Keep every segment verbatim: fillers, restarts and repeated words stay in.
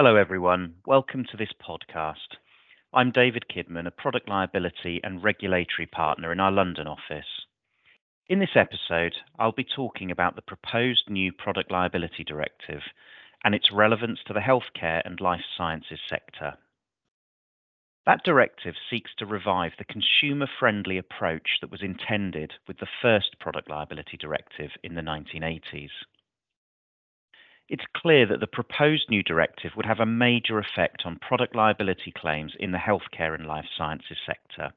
Hello everyone, welcome to this podcast. I'm David Kidman, a product liability and regulatory partner in our London office. In this episode, I'll be talking about the proposed new Product Liability Directive and its relevance to the healthcare and life sciences sector. That directive seeks to revive the consumer-friendly approach that was intended with the first Product Liability Directive in the nineteen eighties. It's clear that the proposed new directive would have a major effect on product liability claims in the healthcare and life sciences sector,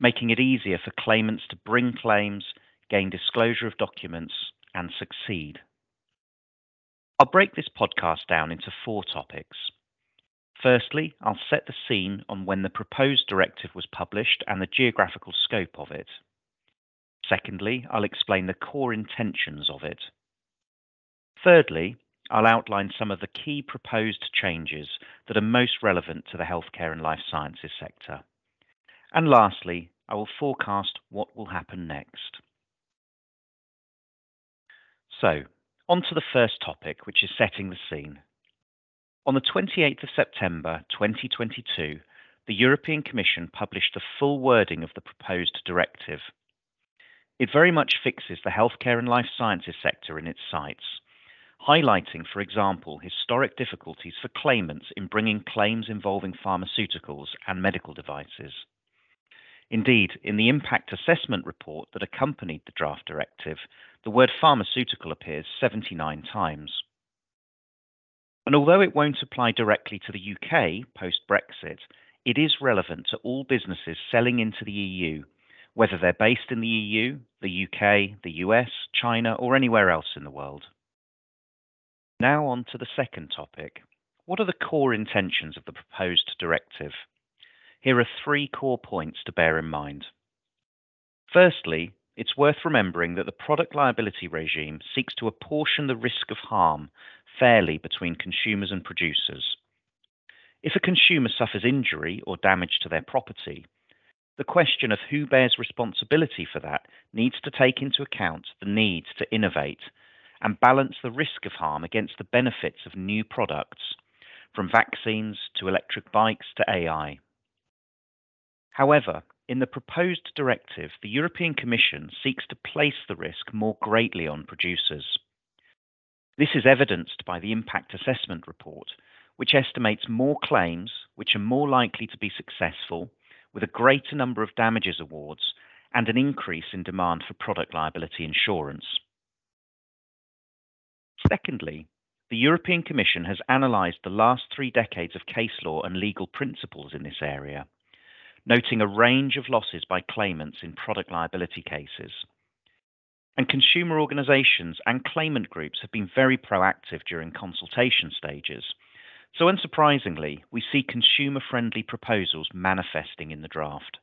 making it easier for claimants to bring claims, gain disclosure of documents, and succeed. I'll break this podcast down into four topics. Firstly, I'll set the scene on when the proposed directive was published and the geographical scope of it. Secondly, I'll explain the core intentions of it. Thirdly, I'll outline some of the key proposed changes that are most relevant to the healthcare and life sciences sector. And lastly, I will forecast what will happen next. So, on to the first topic, which is setting the scene. On the twenty-eighth of September twenty twenty-two, the European Commission published the full wording of the proposed directive. It very much fixes the healthcare and life sciences sector in its sights, highlighting, for example, historic difficulties for claimants in bringing claims involving pharmaceuticals and medical devices. Indeed, in the impact assessment report that accompanied the draft directive, the word pharmaceutical appears seventy-nine times. And although it won't apply directly to the U K post-Brexit, it is relevant to all businesses selling into the E U, whether they're based in the E U, the U K, the U S, China, or anywhere else in the world. Now on to the second topic. What are the core intentions of the proposed directive? Here are three core points to bear in mind. Firstly, it's worth remembering that the product liability regime seeks to apportion the risk of harm fairly between consumers and producers. If a consumer suffers injury or damage to their property, the question of who bears responsibility for that needs to take into account the need to innovate and balance the risk of harm against the benefits of new products, from vaccines to electric bikes to A I. However, in the proposed directive, the European Commission seeks to place the risk more greatly on producers. This is evidenced by the impact assessment report, which estimates more claims which are more likely to be successful, with a greater number of damages awards and an increase in demand for product liability insurance. Secondly, the European Commission has analysed the last three decades of case law and legal principles in this area, noting a range of losses by claimants in product liability cases. And consumer organisations and claimant groups have been very proactive during consultation stages, so unsurprisingly, we see consumer-friendly proposals manifesting in the draft.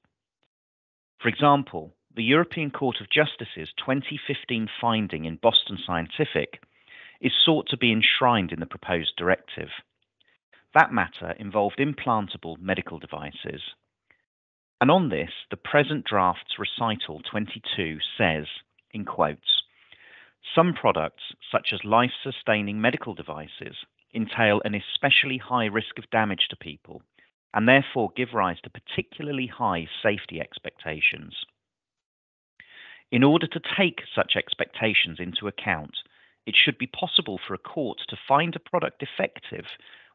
For example, the European Court of Justice's twenty fifteen finding in Boston Scientific is sought to be enshrined in the proposed directive. That matter involved implantable medical devices. And on this, the present draft's recital twenty-two says, in quotes, "Some products, such as life-sustaining medical devices, entail an especially high risk of damage to people, and therefore give rise to particularly high safety expectations. In order to take such expectations into account, it should be possible for a court to find a product defective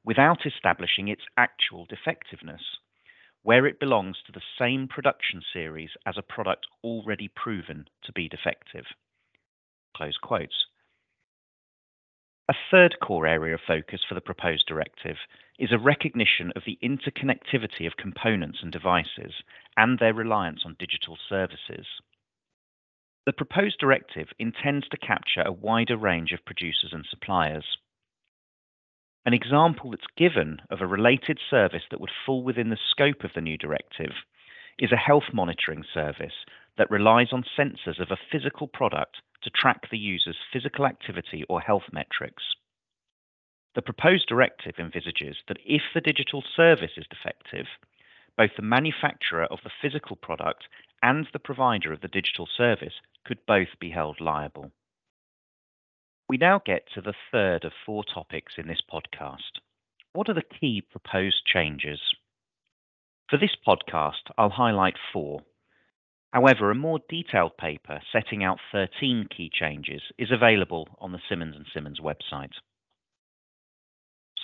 without establishing its actual defectiveness, where it belongs to the same production series as a product already proven to be defective." Close quotes. A third core area of focus for the proposed directive is a recognition of the interconnectivity of components and devices and their reliance on digital services. The proposed directive intends to capture a wider range of producers and suppliers. An example that's given of a related service that would fall within the scope of the new directive is a health monitoring service that relies on sensors of a physical product to track the user's physical activity or health metrics. The proposed directive envisages that if the digital service is defective, both the manufacturer of the physical product and the provider of the digital service could both be held liable. We now get to the third of four topics in this podcast. what are the key proposed changes? For this podcast, I'll highlight four. However, a more detailed paper setting out thirteen key changes is available on the Simmons and Simmons website.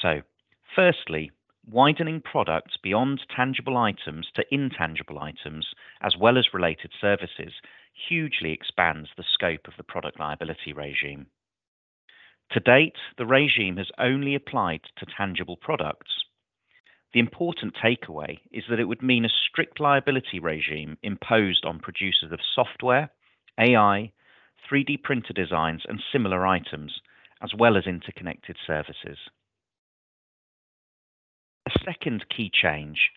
So, firstly, widening products beyond tangible items to intangible items, as well as related services, hugely expands the scope of the product liability regime. To date, the regime has only applied to tangible products. The important takeaway is that it would mean a strict liability regime imposed on producers of software, A I, three D printer designs and similar items, as well as interconnected services. A second key change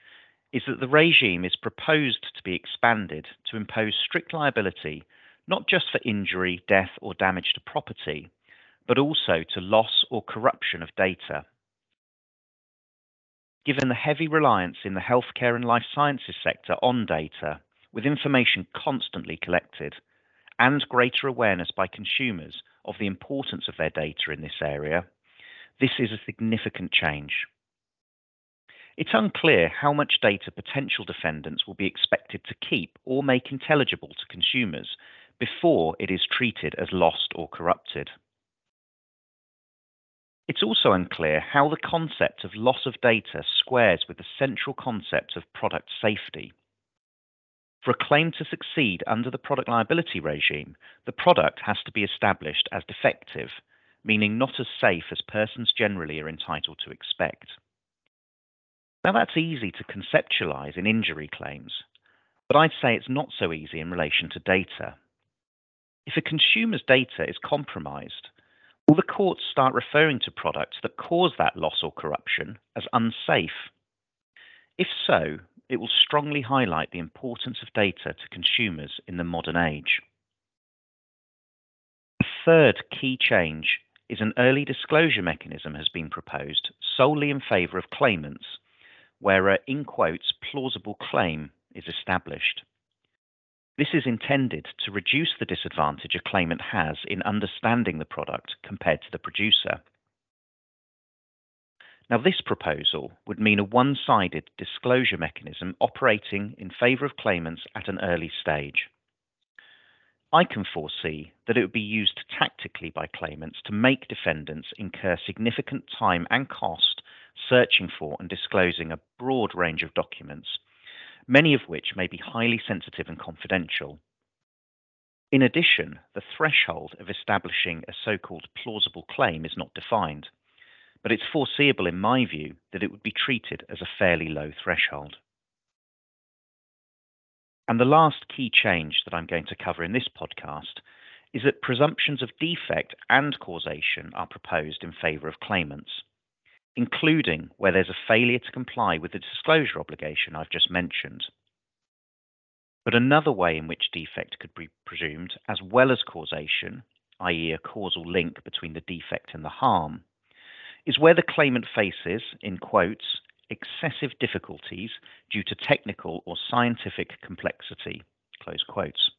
is that the regime is proposed to be expanded to impose strict liability not just for injury, death or damage to property, but also to loss or corruption of data. Given the heavy reliance in the healthcare and life sciences sector on data, with information constantly collected, and greater awareness by consumers of the importance of their data in this area, this is a significant change. It's unclear how much data potential defendants will be expected to keep or make intelligible to consumers before it is treated as lost or corrupted. It's also unclear how the concept of loss of data squares with the central concept of product safety. For a claim to succeed under the product liability regime, the product has to be established as defective, meaning not as safe as persons generally are entitled to expect. Now, that's easy to conceptualize in injury claims, but I'd say it's not so easy in relation to data. If a consumer's data is compromised, will the courts start referring to products that cause that loss or corruption as unsafe? If so, it will strongly highlight the importance of data to consumers in the modern age. A third key change is an early disclosure mechanism has been proposed solely in favour of claimants, where a, in quotes, plausible claim is established. This is intended to reduce the disadvantage a claimant has in understanding the product compared to the producer. Now, this proposal would mean a one-sided disclosure mechanism operating in favour of claimants at an early stage. I can foresee that it would be used tactically by claimants to make defendants incur significant time and cost searching for and disclosing a broad range of documents, many of which may be highly sensitive and confidential. In addition, the threshold of establishing a so-called plausible claim is not defined, but it's foreseeable in my view that it would be treated as a fairly low threshold. And the last key change that I'm going to cover in this podcast is that presumptions of defect and causation are proposed in favour of claimants, including where there's a failure to comply with the disclosure obligation I've just mentioned. But another way in which defect could be presumed, as well as causation, that is a causal link between the defect and the harm, is where the claimant faces, in quotes, excessive difficulties due to technical or scientific complexity, close quotes.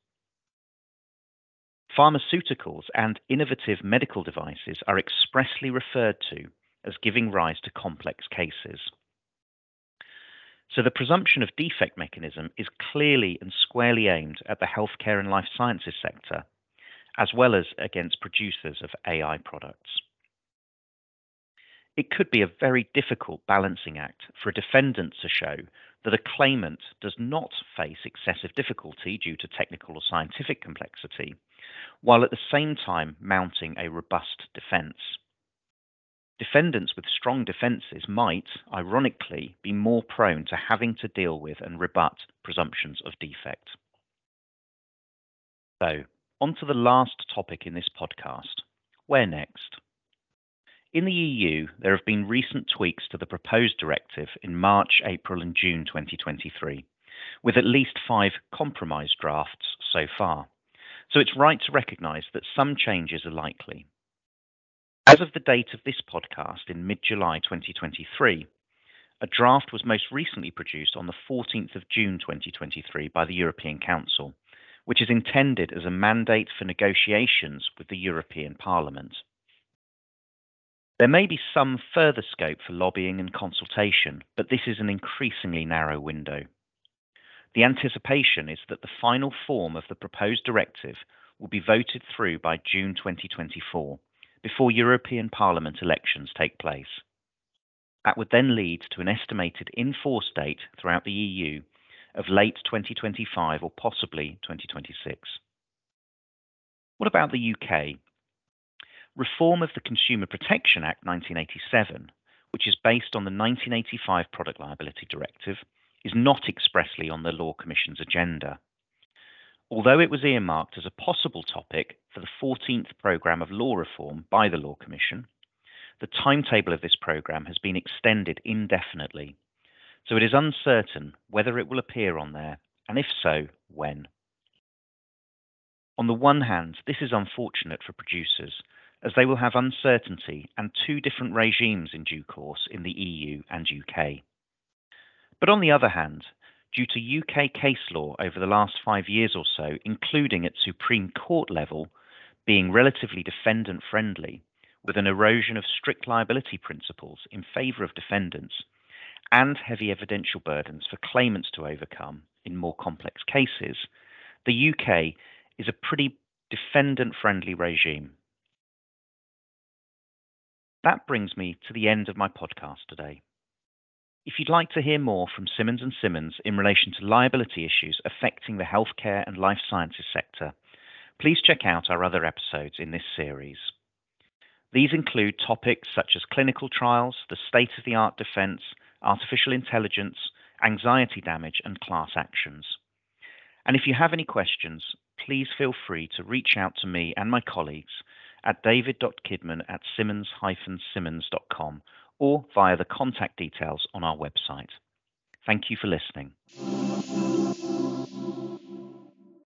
Pharmaceuticals and innovative medical devices are expressly referred to as giving rise to complex cases. So the presumption of defect mechanism is clearly and squarely aimed at the healthcare and life sciences sector, as well as against producers of A I products. It could be a very difficult balancing act for a defendant to show that a claimant does not face excessive difficulty due to technical or scientific complexity, while at the same time mounting a robust defence. Defendants with strong defences might, ironically, be more prone to having to deal with and rebut presumptions of defect. So, on to the last topic in this podcast, where next? In the E U, there have been recent tweaks to the proposed directive in March, April and June twenty twenty-three, with at least five compromise drafts so far. So it's right to recognise that some changes are likely. As of the date of this podcast in mid-July twenty twenty-three, a draft was most recently produced on the fourteenth of June twenty twenty-three by the European Council, which is intended as a mandate for negotiations with the European Parliament. There may be some further scope for lobbying and consultation, but this is an increasingly narrow window. The anticipation is that the final form of the proposed directive will be voted through by June twenty twenty-four, before European Parliament elections take place. That would then lead to an estimated in-force date throughout the E U of late twenty twenty-five or possibly twenty twenty-six. What about the U K? Reform of the Consumer Protection Act nineteen eighty-seven, which is based on the nineteen eighty-five Product Liability Directive, is not expressly on the Law Commission's agenda, although it was earmarked as a possible topic for the fourteenth programme of law reform by the Law Commission. The timetable of this programme has been extended indefinitely, so it is uncertain whether it will appear on there, and if so, when. On the one hand, this is unfortunate for producers, as they will have uncertainty and two different regimes in due course in the E U and U K. But on the other hand, due to U K case law over the last five years or so, including at Supreme Court level, being relatively defendant-friendly, with an erosion of strict liability principles in favour of defendants, and heavy evidential burdens for claimants to overcome in more complex cases, the U K is a pretty defendant-friendly regime. That brings me to the end of my podcast today. If you'd like to hear more from Simmons and Simmons in relation to liability issues affecting the healthcare and life sciences sector, please check out our other episodes in this series. These include topics such as clinical trials, the state-of-the-art defence, artificial intelligence, anxiety damage, and class actions. And if you have any questions, please feel free to reach out to me and my colleagues at david dot kidman at simmons dash simmons dot com or via the contact details on our website. Thank you for listening.